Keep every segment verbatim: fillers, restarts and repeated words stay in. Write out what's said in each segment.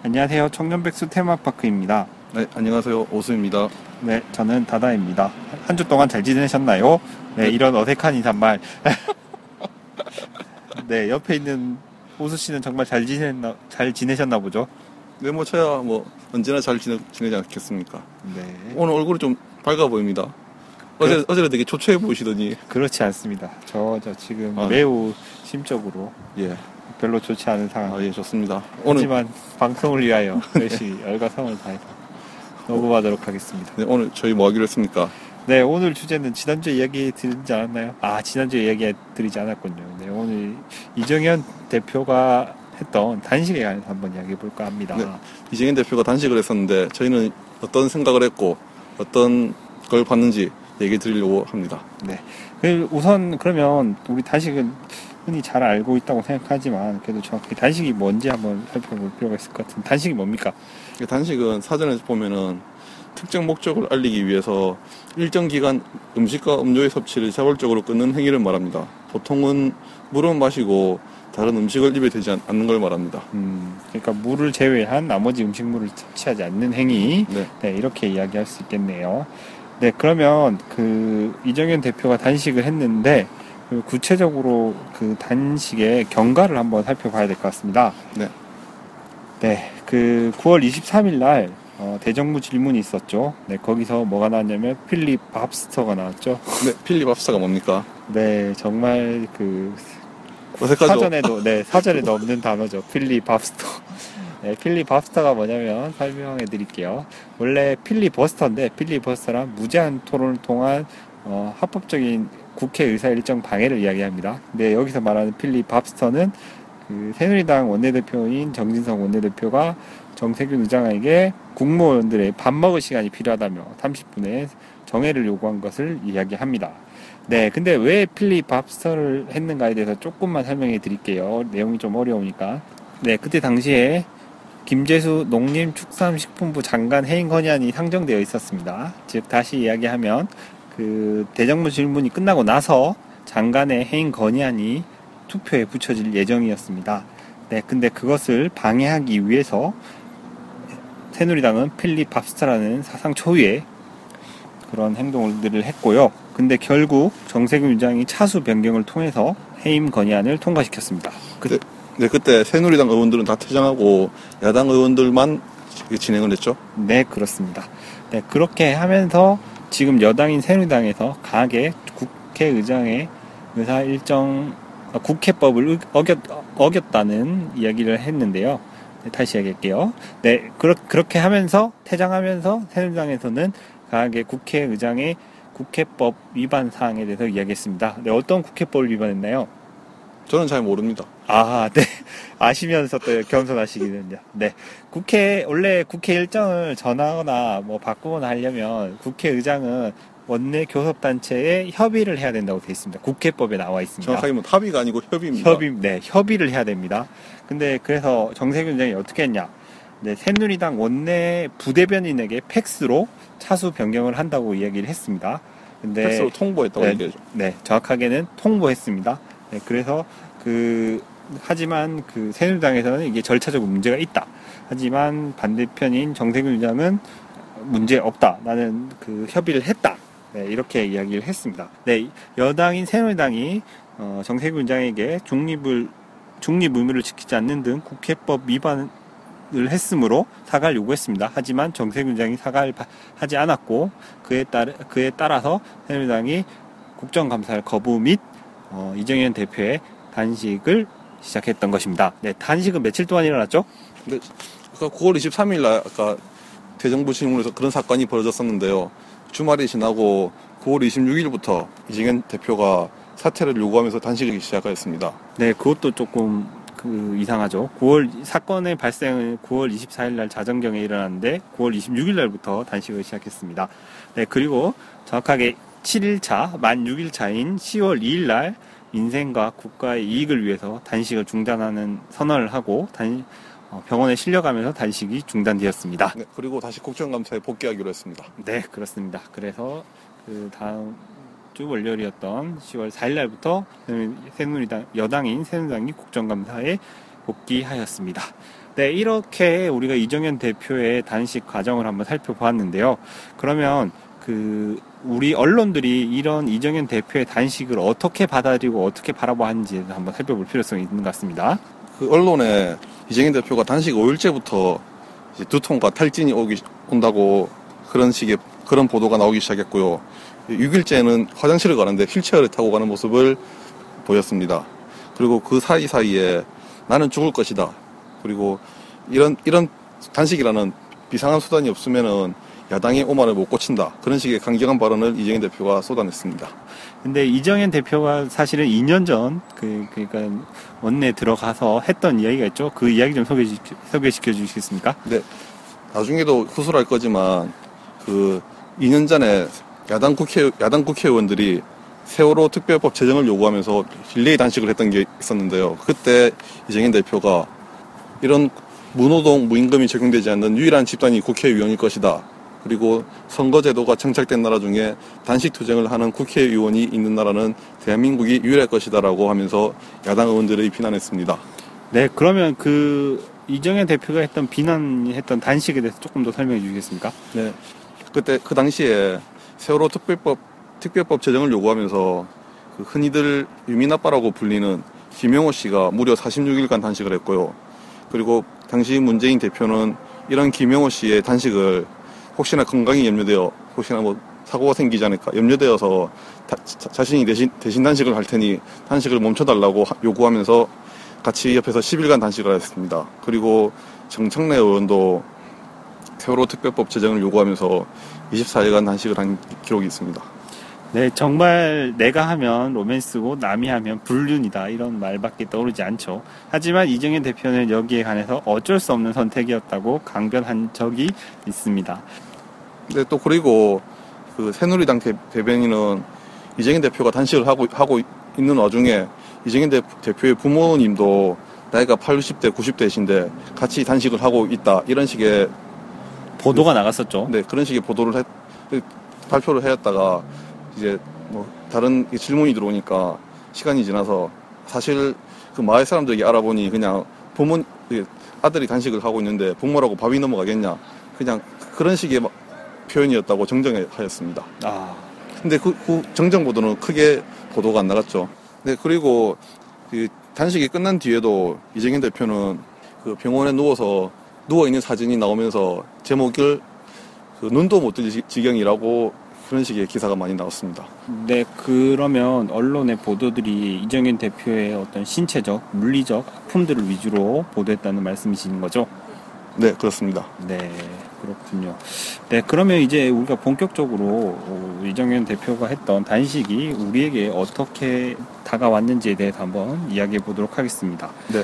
안녕하세요. 청년백수 테마파크입니다. 네, 안녕하세요. 오수입니다. 네, 저는 다다입니다. 한 주 동안 잘 지내셨나요? 네, 네. 이런 어색한 인사말. 네, 옆에 있는 오수 씨는 정말 잘 지냈나, 잘 지내셨나 보죠? 네, 뭐 저야 뭐 언제나 잘 지내, 지내지 않겠습니까? 네. 오늘 얼굴이 좀 밝아 보입니다. 어제, 그렇... 어제는 되게 초췌해 보이시더니. 그렇지 않습니다. 저, 저 지금 아, 매우 심적으로. 예. 별로 좋지 않은 상황. 아, 예, 좋습니다. 하지만 오늘... 방송을 위하여 열심히 열과성을 다해서 녹음하도록 하겠습니다. 네, 오늘 저희 뭐 하기로 했습니까? 네, 오늘 주제는 지난주에 이야기 드리지 않았나요? 아, 지난주에 이야기 드리지 않았군요. 네, 오늘 이정현 대표가 했던 단식에 관해서 한번 이야기해 볼까 합니다. 네, 이정현 대표가 단식을 했었는데 저희는 어떤 생각을 했고 어떤 걸 봤는지 얘기 드리려고 합니다. 네, 우선 그러면 우리 단식은 흔히 잘 알고 있다고 생각하지만 그래도 정확히 단식이 뭔지 한번 살펴볼 필요가 있을 것 같은데, 단식이 뭡니까? 단식은 사전에서 보면은 특정 목적을 알리기 위해서 일정 기간 음식과 음료의 섭취를 자발적으로 끊는 행위를 말합니다. 보통은 물은 마시고 다른 음식을 입에 대지 않는 걸 말합니다. 음, 그러니까 물을 제외한 나머지 음식물을 섭취하지 않는 행위. 네, 네, 이렇게 이야기할 수 있겠네요. 네, 그러면 그 이정현 대표가 단식을 했는데 구체적으로 그 단식의 경과를 한번 살펴봐야 될 것 같습니다. 네. 네, 그 구월 이십삼일 날 어, 대정부 질문이 있었죠. 네, 거기서 뭐가 나왔냐면 필립 밥스터가 나왔죠. 네, 필립 밥스터가 뭡니까? 네, 정말 그 어색하죠? 사전에도 네 사전에도 없는 단어죠. 필립 밥스터. 네, 필리버스터가 뭐냐면 설명해 드릴게요. 원래 필리버스터인데, 필리버스터란 무제한 토론을 통한 어, 합법적인 국회 의사 일정 방해를 이야기합니다. 근데 여기서 말하는 필리버스터는 그 새누리당 원내대표인 정진석 원내대표가 정세균 의장에게 국무원들의 밥 먹을 시간이 필요하다며 삼십 분의 정해를 요구한 것을 이야기합니다. 네, 근데 왜 필리버스터를 했는가에 대해서 조금만 설명해 드릴게요. 내용이 좀 어려우니까. 네, 그때 당시에 김재수 농림축산식품부 장관 해임 건의안이 상정되어 있었습니다. 즉 다시 이야기하면 그 대정부 질문이 끝나고 나서 장관의 해임 건의안이 투표에 붙여질 예정이었습니다. 네, 근데 그것을 방해하기 위해서 새누리당은 필립 밥스터라는 사상 초유의 그런 행동들을 했고요. 근데 결국 정세균 위원장이 차수 변경을 통해서 해임 건의안을 통과시켰습니다. 그... 네. 네, 그때 새누리당 의원들은 다 퇴장하고 야당 의원들만 진행을 했죠. 네, 그렇습니다. 네, 그렇게 하면서 지금 여당인 새누리당에서 강하게 국회의장의 의사일정 국회법을 어겼, 어겼다는 이야기를 했는데요. 네, 다시 이야기할게요. 네, 그러, 그렇게 하면서 퇴장하면서 새누리당에서는 강하게 국회의장의 국회법 위반 사항에 대해서 이야기했습니다. 네, 어떤 국회법을 위반했나요? 저는 잘 모릅니다. 아, 네. 아시면서 또 겸손하시기는요. 네. 국회, 원래 국회 일정을 전하거나 뭐 바꾸거나 하려면 국회의장은 원내 교섭단체에 협의를 해야 된다고 되어 있습니다. 국회법에 나와 있습니다. 정확하게 뭐 합의가 아니고 협의입니다. 협의, 네. 협의를 해야 됩니다. 근데 그래서 정세균 의장이 어떻게 했냐. 네, 새누리당 원내 부대변인에게 팩스로 차수 변경을 한다고 이야기를 했습니다. 근데. 팩스로 통보했다고 네, 얘기하죠. 네. 정확하게는 통보했습니다. 네, 그래서 그 하지만 그 새누리당에서는 이게 절차적 문제가 있다. 하지만 반대편인 정세균 의장은 문제 없다. 나는 그 협의를 했다. 네, 이렇게 이야기를 했습니다. 네, 여당인 새누리당이 어, 정세균 의장에게 중립을 중립 의무를 지키지 않는 등 국회법 위반을 했으므로 사과를 요구했습니다. 하지만 정세균 의장이 사과를 하지 않았고 그에 따라 그에 따라서 새누리당이 국정감사를 거부 및 어, 이정현 대표의 단식을 시작했던 것입니다. 네, 단식은 며칠 동안 일어났죠? 네, 아까 구월 이십삼일 날 아까 대정부 질문에서 그런 사건이 벌어졌었는데요. 주말이 지나고 구월 이십육일부터 이정현 대표가 사퇴를 요구하면서 단식을 시작하였습니다. 네, 그것도 조금 그 이상하죠. 구월 사건의 발생은 구월 이십사일 날 자정경에 일어났는데 구월 이십육일 날부터 단식을 시작했습니다. 네, 그리고 정확하게 칠일차, 만 육일차인 시월 이일 날 인생과 국가의 이익을 위해서 단식을 중단하는 선언을 하고 단, 어, 병원에 실려가면서 단식이 중단되었습니다. 네, 그리고 다시 국정감사에 복귀하기로 했습니다. 네, 그렇습니다. 그래서 그 다음 주 월요일이었던 시월 사일 날부터 새누리당, 여당인 새누리당이 국정감사에 복귀하였습니다. 네, 이렇게 우리가 이정현 대표의 단식 과정을 한번 살펴보았는데요. 그러면 그 우리 언론들이 이런 이정현 대표의 단식을 어떻게 받아들이고 어떻게 바라보았는지 한번 살펴볼 필요성이 있는 것 같습니다. 그 언론에 이정현 대표가 단식 오일째부터 이제 두통과 탈진이 오기, 온다고 그런 식의 그런 보도가 나오기 시작했고요. 육일째는 화장실을 가는데 휠체어를 타고 가는 모습을 보였습니다. 그리고 그 사이사이에 나는 죽을 것이다. 그리고 이런, 이런 단식이라는 비상한 수단이 없으면은 야당의 오만을 못 고친다. 그런 식의 강경한 발언을 이정현 대표가 쏟아냈습니다. 근데 이정현 대표가 사실은 이 년 전, 그, 그러니까 원내에 들어가서 했던 이야기가 있죠. 그 이야기 좀 소개, 소개시켜 주시겠습니까? 네. 나중에도 후술할 거지만, 그, 이 년 전에 야당 국회, 야당 국회의원들이 세월호 특별법 제정을 요구하면서 릴레이 단식을 했던 게 있었는데요. 그때 이정현 대표가 이런 무노동, 무임금이 적용되지 않는 유일한 집단이 국회의원일 것이다. 그리고 선거제도가 정착된 나라 중에 단식 투쟁을 하는 국회의원이 있는 나라는 대한민국이 유일할 것이다라고 하면서 야당 의원들을 비난했습니다. 네, 그러면 그 이정현 대표가 했던 비난했던 단식에 대해서 조금 더 설명해 주시겠습니까? 네, 그때 그 당시에 세월호 특별법 특별법 제정을 요구하면서 그 흔히들 유민 아빠라고 불리는 김영호 씨가 무려 사십육 일간 단식을 했고요. 그리고 당시 문재인 대표는 이런 김영호 씨의 단식을 혹시나 건강이 염려되어 혹시나 뭐 사고가 생기지 않을까 염려되어서 다, 자, 자신이 대신, 대신 단식을 할 테니 단식을 멈춰달라고 하, 요구하면서 같이 옆에서 십 일간 단식을 했습니다. 그리고 정청래 의원도 세월호 특별법 제정을 요구하면서 이십사 일간 단식을 한 기록이 있습니다. 네, 정말 내가 하면 로맨스고 남이 하면 불륜이다 이런 말밖에 떠오르지 않죠. 하지만 이정현 대표는 여기에 관해서 어쩔 수 없는 선택이었다고 강변한 적이 있습니다. 네, 또 그리고 그 새누리당 대, 대변인은 이정현 대표가 단식을 하고, 하고 있는 와중에 이정현 대, 대표의 부모님도 나이가 팔십 대, 구십 대이신데 같이 단식을 하고 있다 이런 식의 보도가 그, 나갔었죠. 네, 그런 식의 보도를 했, 발표를 했다가 이제 뭐 다른 질문이 들어오니까 시간이 지나서 사실 그 마을 사람들이 알아보니 그냥 부모 아들이 단식을 하고 있는데 부모라고 밥이 넘어가겠냐 그냥 그런 식의 표현이었다고 정정하였습니다. 아, 근데 그, 그 정정 보도는 크게 보도가 안 나갔죠. 네, 그리고 그 단식이 끝난 뒤에도 이정현 대표는 그 병원에 누워서 누워 있는 사진이 나오면서 제목을 그 눈도 못 뜰 지경이라고. 그런 식의 기사가 많이 나왔습니다. 네, 그러면 언론의 보도들이 이정현 대표의 어떤 신체적, 물리적 아픔들을 위주로 보도했다는 말씀이신 거죠? 네, 그렇습니다. 네, 그렇군요. 네, 그러면 이제 우리가 본격적으로 이정현 대표가 했던 단식이 우리에게 어떻게 다가왔는지에 대해서 한번 이야기해 보도록 하겠습니다. 네.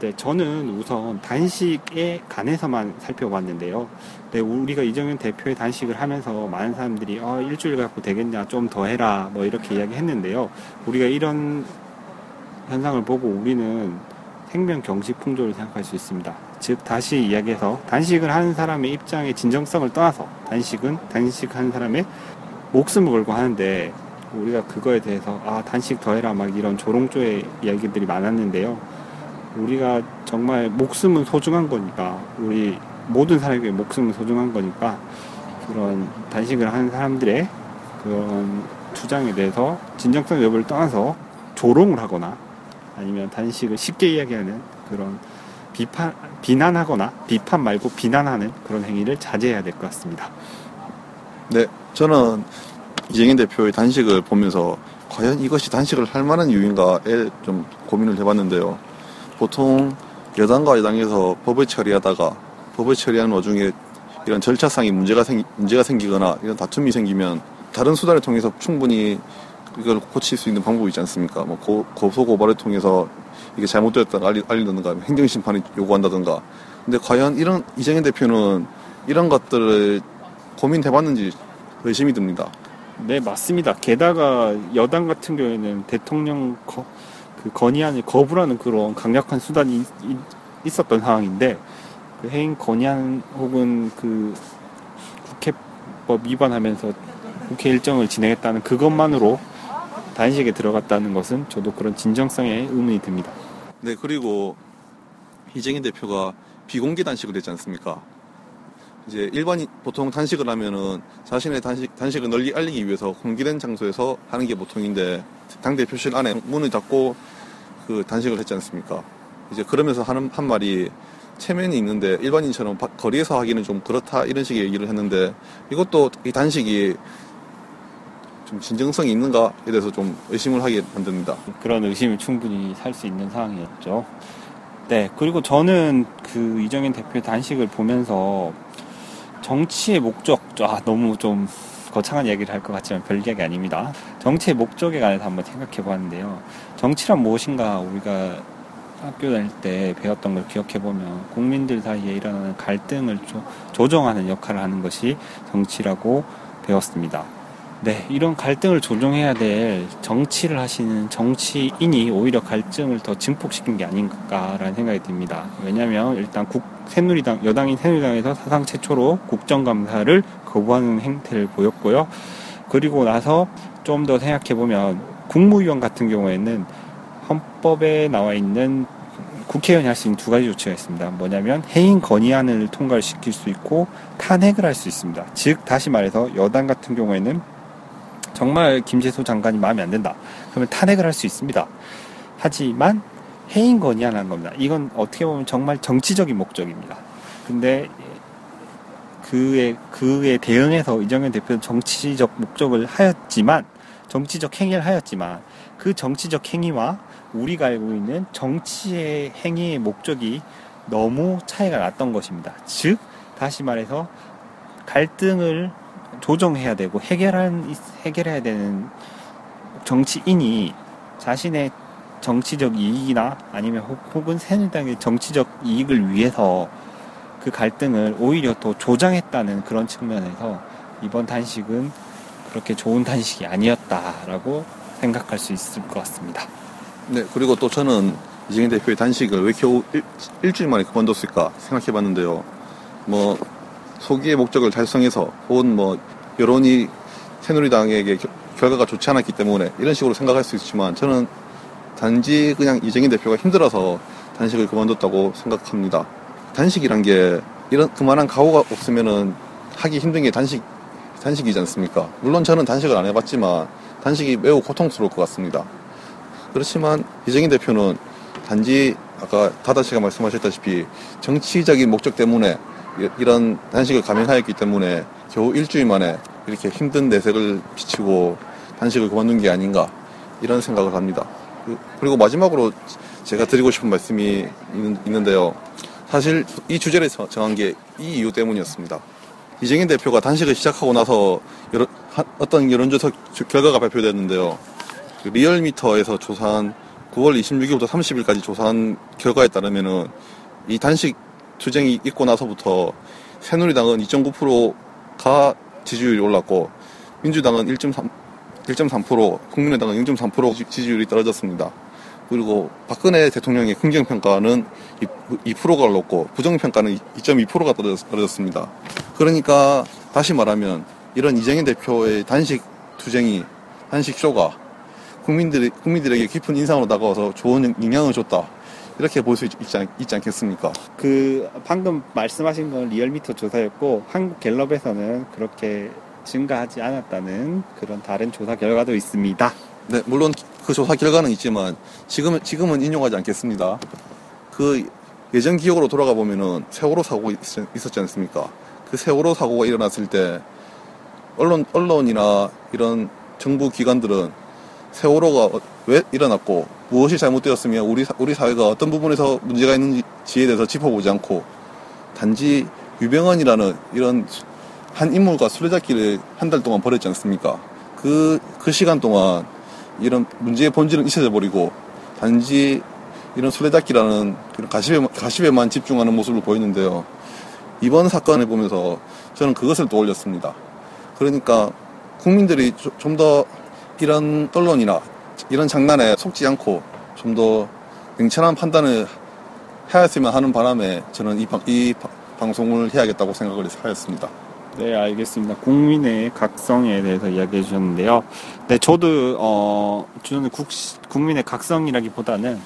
네, 저는 우선 단식에 관해서만 살펴봤는데요. 네, 우리가 이정현 대표의 단식을 하면서 많은 사람들이 어, 일주일 갖고 되겠냐, 좀 더 해라, 뭐 이렇게 이야기했는데요. 우리가 이런 현상을 보고 우리는 생명 경직 풍조를 생각할 수 있습니다. 즉 다시 이야기해서 단식을 하는 사람의 입장의 진정성을 떠나서 단식은 단식하는 사람의 목숨을 걸고 하는데 우리가 그거에 대해서 아 단식 더 해라 막 이런 조롱조의 이야기들이 많았는데요. 우리가 정말 목숨은 소중한 거니까 우리 모든 사람의 목숨은 소중한 거니까 그런 단식을 하는 사람들의 그런 주장에 대해서 진정성 여부를 떠나서 조롱을 하거나 아니면 단식을 쉽게 이야기하는 그런 비판, 비난하거나 비판 말고 비난하는 그런 행위를 자제해야 될 것 같습니다. 네, 저는 이정현 대표의 단식을 보면서 과연 이것이 단식을 할 만한 이유인가에 좀 고민을 해봤는데요. 보통 여당과 여당에서 법을 처리하다가 법을 처리하는 와중에 이런 절차상의 문제가, 생기, 문제가 생기거나 이런 다툼이 생기면 다른 수단을 통해서 충분히 이걸 고칠 수 있는 방법이 있지 않습니까? 뭐 고, 고소고발을 통해서 이게 잘못되었다고 알리, 알린다든가 행정심판을 요구한다든가. 근데 과연 이런 이정현 대표는 이런 것들을 고민해봤는지 의심이 듭니다. 네, 맞습니다. 게다가 여당 같은 경우에는 대통령 거... 그 건의안을 거부라는 그런 강력한 수단이 있었던 상황인데 그 해임 건의안 혹은 그 국회법 위반하면서 국회 일정을 진행했다는 그것만으로 단식에 들어갔다는 것은 저도 그런 진정성에 의문이 듭니다. 네, 그리고 이정현 대표가 비공개 단식을 했지 않습니까? 이제 일반인 보통 단식을 하면은 자신의 단식, 단식을 널리 알리기 위해서 공개된 장소에서 하는 게 보통인데 당대 표실 안에 문을 닫고 그 단식을 했지 않습니까? 이제 그러면서 하는 한 말이 체면이 있는데 일반인처럼 거리에서 하기는 좀 그렇다 이런 식의 얘기를 했는데 이것도 이 단식이 좀 진정성이 있는가에 대해서 좀 의심을 하게 만듭니다. 그런 의심을 충분히 살 수 있는 상황이었죠. 네, 그리고 저는 그 이정현 대표의 단식을 보면서 정치의 목적, 아, 너무 좀 거창한 이야기를 할 것 같지만 별 이야기 아닙니다. 정치의 목적에 관해서 한번 생각해 보았는데요. 정치란 무엇인가 우리가 학교 다닐 때 배웠던 걸 기억해보면 국민들 사이에 일어나는 갈등을 조, 조정하는 역할을 하는 것이 정치라고 배웠습니다. 네, 이런 갈등을 조정해야 될 정치를 하시는 정치인이 오히려 갈등을 더 증폭시킨 게 아닌가라는 생각이 듭니다. 왜냐하면 일단 국, 새누리당, 여당인 새누리당에서 사상 최초로 국정감사를 거부하는 행태를 보였고요. 그리고 나서 좀 더 생각해보면 국무위원 같은 경우에는 헌법에 나와 있는 국회의원이 할 수 있는 두 가지 조치가 있습니다. 뭐냐면 해임 건의안을 통과를 시킬 수 있고 탄핵을 할 수 있습니다. 즉 다시 말해서 여당 같은 경우에는 정말 김재수 장관이 마음에 안 든다. 그러면 탄핵을 할 수 있습니다. 하지만 해임 건의안을 한 겁니다. 이건 어떻게 보면 정말 정치적인 목적입니다. 근데 그에, 그에 대응해서 이정현 대표는 정치적 목적을 하였지만 정치적 행위를 하였지만 그 정치적 행위와 우리가 알고 있는 정치의 행위의 목적이 너무 차이가 났던 것입니다. 즉 다시 말해서 갈등을 조정해야 되고 해결한, 해결해야 되는 정치인이 자신의 정치적 이익이나 아니면 혹은 새누리당의 정치적 이익을 위해서 그 갈등을 오히려 더 조장했다는 그런 측면에서 이번 단식은 그렇게 좋은 단식이 아니었다라고 생각할 수 있을 것 같습니다. 네, 그리고 또 저는 이정현 대표의 단식을 왜 겨우 일, 일주일 만에 그만뒀을까 생각해봤는데요. 뭐 소기의 목적을 달성해서 혹은 뭐 여론이 새누리당에게 겨, 결과가 좋지 않았기 때문에 이런 식으로 생각할 수 있지만 저는 단지 그냥 이정현 대표가 힘들어서 단식을 그만뒀다고 생각합니다. 단식이란 게 이런 그만한 각오가 없으면은 하기 힘든 게 단식 단식이지 않습니까? 물론 저는 단식을 안 해봤지만 단식이 매우 고통스러울 것 같습니다. 그렇지만 이정현 대표는 단지 아까 다다 씨가 말씀하셨다시피 정치적인 목적 때문에 이런 단식을 감행하였기 때문에 겨우 일주일 만에 이렇게 힘든 내색을 비치고 단식을 그만둔 게 아닌가 이런 생각을 합니다. 그리고 마지막으로 제가 드리고 싶은 말씀이 있는데요. 사실 이 주제를 정한 게 이 이유 때문이었습니다. 이정현 대표가 단식을 시작하고 나서 여러, 하, 어떤 여론조사 결과가 발표됐는데요. 리얼미터에서 조사한 구월 이십육일부터 삼십일까지 조사한 결과에 따르면은 이 단식 투쟁이 있고 나서부터 새누리당은 이 점 구 퍼센트가 지지율이 올랐고 민주당은 일 점 삼 퍼센트, 국민의당은 영 점 삼 퍼센트 지지율이 떨어졌습니다. 그리고 박근혜 대통령의 긍정평가는 이 퍼센트가 올랐고 부정평가는 이 점 이 퍼센트가 떨어졌습니다. 그러니까 다시 말하면 이런 이정현 대표의 단식 투쟁이, 단식 쇼가 국민들이, 국민들에게 깊은 인상으로 다가와서 좋은 영향을 줬다. 이렇게 볼 수 있지, 있지 않겠습니까? 그 방금 말씀하신 건 리얼미터 조사였고 한국 갤럽에서는 그렇게 증가하지 않았다는 그런 다른 조사 결과도 있습니다. 네, 물론 그 조사 결과는 있지만 지금은, 지금은 인용하지 않겠습니다. 그 예전 기억으로 돌아가 보면은 세월호 사고가 있었지 않습니까? 그 세월호 사고가 일어났을 때 언론, 언론이나 이런 정부 기관들은 세월호가 왜 일어났고 무엇이 잘못되었으며 우리, 우리 사회가 어떤 부분에서 문제가 있는지에 대해서 짚어보지 않고 단지 유병언이라는 이런 한 인물과 술래잡기를 한 달 동안 벌였지 않습니까? 그, 그 시간 동안 이런 문제의 본질은 잊혀져 버리고 단지 이런 술래잡기라는 그런 가십에, 가십에만 집중하는 모습을 보였는데요. 이번 사건을 보면서 저는 그것을 떠올렸습니다. 그러니까 국민들이 좀 더 이런 언론이나 이런 장난에 속지 않고 좀 더 냉철한 판단을 해야했으면 하는 바람에 저는 이, 방, 이 바, 방송을 해야겠다고 생각을 하였습니다. 네, 알겠습니다. 국민의 각성에 대해서 이야기해 주셨는데요. 네, 저도 어, 저는 국, 국민의 각성이라기보다는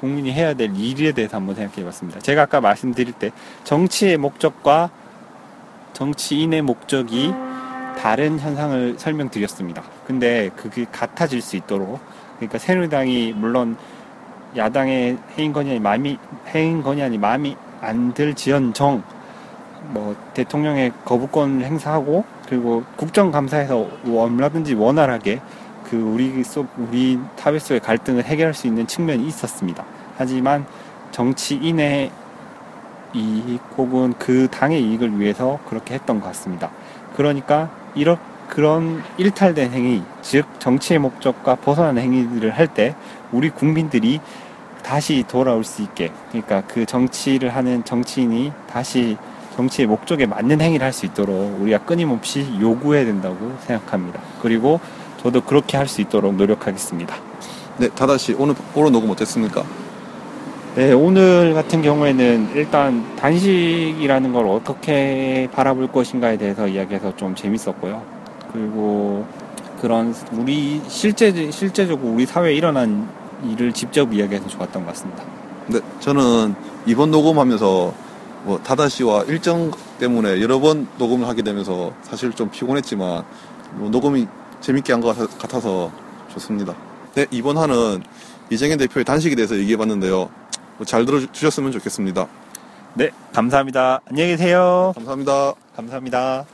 국민이 해야 될 일에 대해서 한번 생각해 봤습니다. 제가 아까 말씀드릴 때 정치의 목적과 정치인의 목적이 다른 현상을 설명드렸습니다. 근데 그게 같아질 수 있도록, 그러니까 새누리당이 물론 야당의 해인 건의안이 마음이 해인 건의안이 마음이 안 들 지연정 뭐 대통령의 거부권을 행사하고, 그리고 국정감사에서 얼마든지 원활하게 그 우리 속 우리 사회 속의 갈등을 해결할 수 있는 측면이 있었습니다. 하지만 정치인의 이익 혹은 그 당의 이익을 위해서 그렇게 했던 것 같습니다. 그러니까 이런 그런 일탈된 행위, 즉 정치의 목적과 벗어난 행위를 할 때 우리 국민들이 다시 돌아올 수 있게, 그러니까 그 정치를 하는 정치인이 다시 정치의 목적에 맞는 행위를 할 수 있도록 우리가 끊임없이 요구해야 된다고 생각합니다. 그리고 저도 그렇게 할 수 있도록 노력하겠습니다. 네, 다다씨 오늘 오늘 녹음 어땠습니까? 네, 오늘 같은 경우에는 일단 단식이라는 걸 어떻게 바라볼 것인가에 대해서 이야기해서 좀 재밌었고요. 그리고 그런 우리 실제 실제적으로 우리 사회에 일어난 일을 직접 이야기해서 좋았던 것 같습니다. 네, 저는 이번 녹음하면서 뭐 다다씨와 일정 때문에 여러 번 녹음을 하게 되면서 사실 좀 피곤했지만 뭐 녹음이 재밌게 한 것 같아서 좋습니다. 네, 이번 한은 이정현 대표의 단식에 대해서 얘기해봤는데요. 잘 들어주셨으면 좋겠습니다. 네, 감사합니다. 안녕히 계세요. 감사합니다. 감사합니다.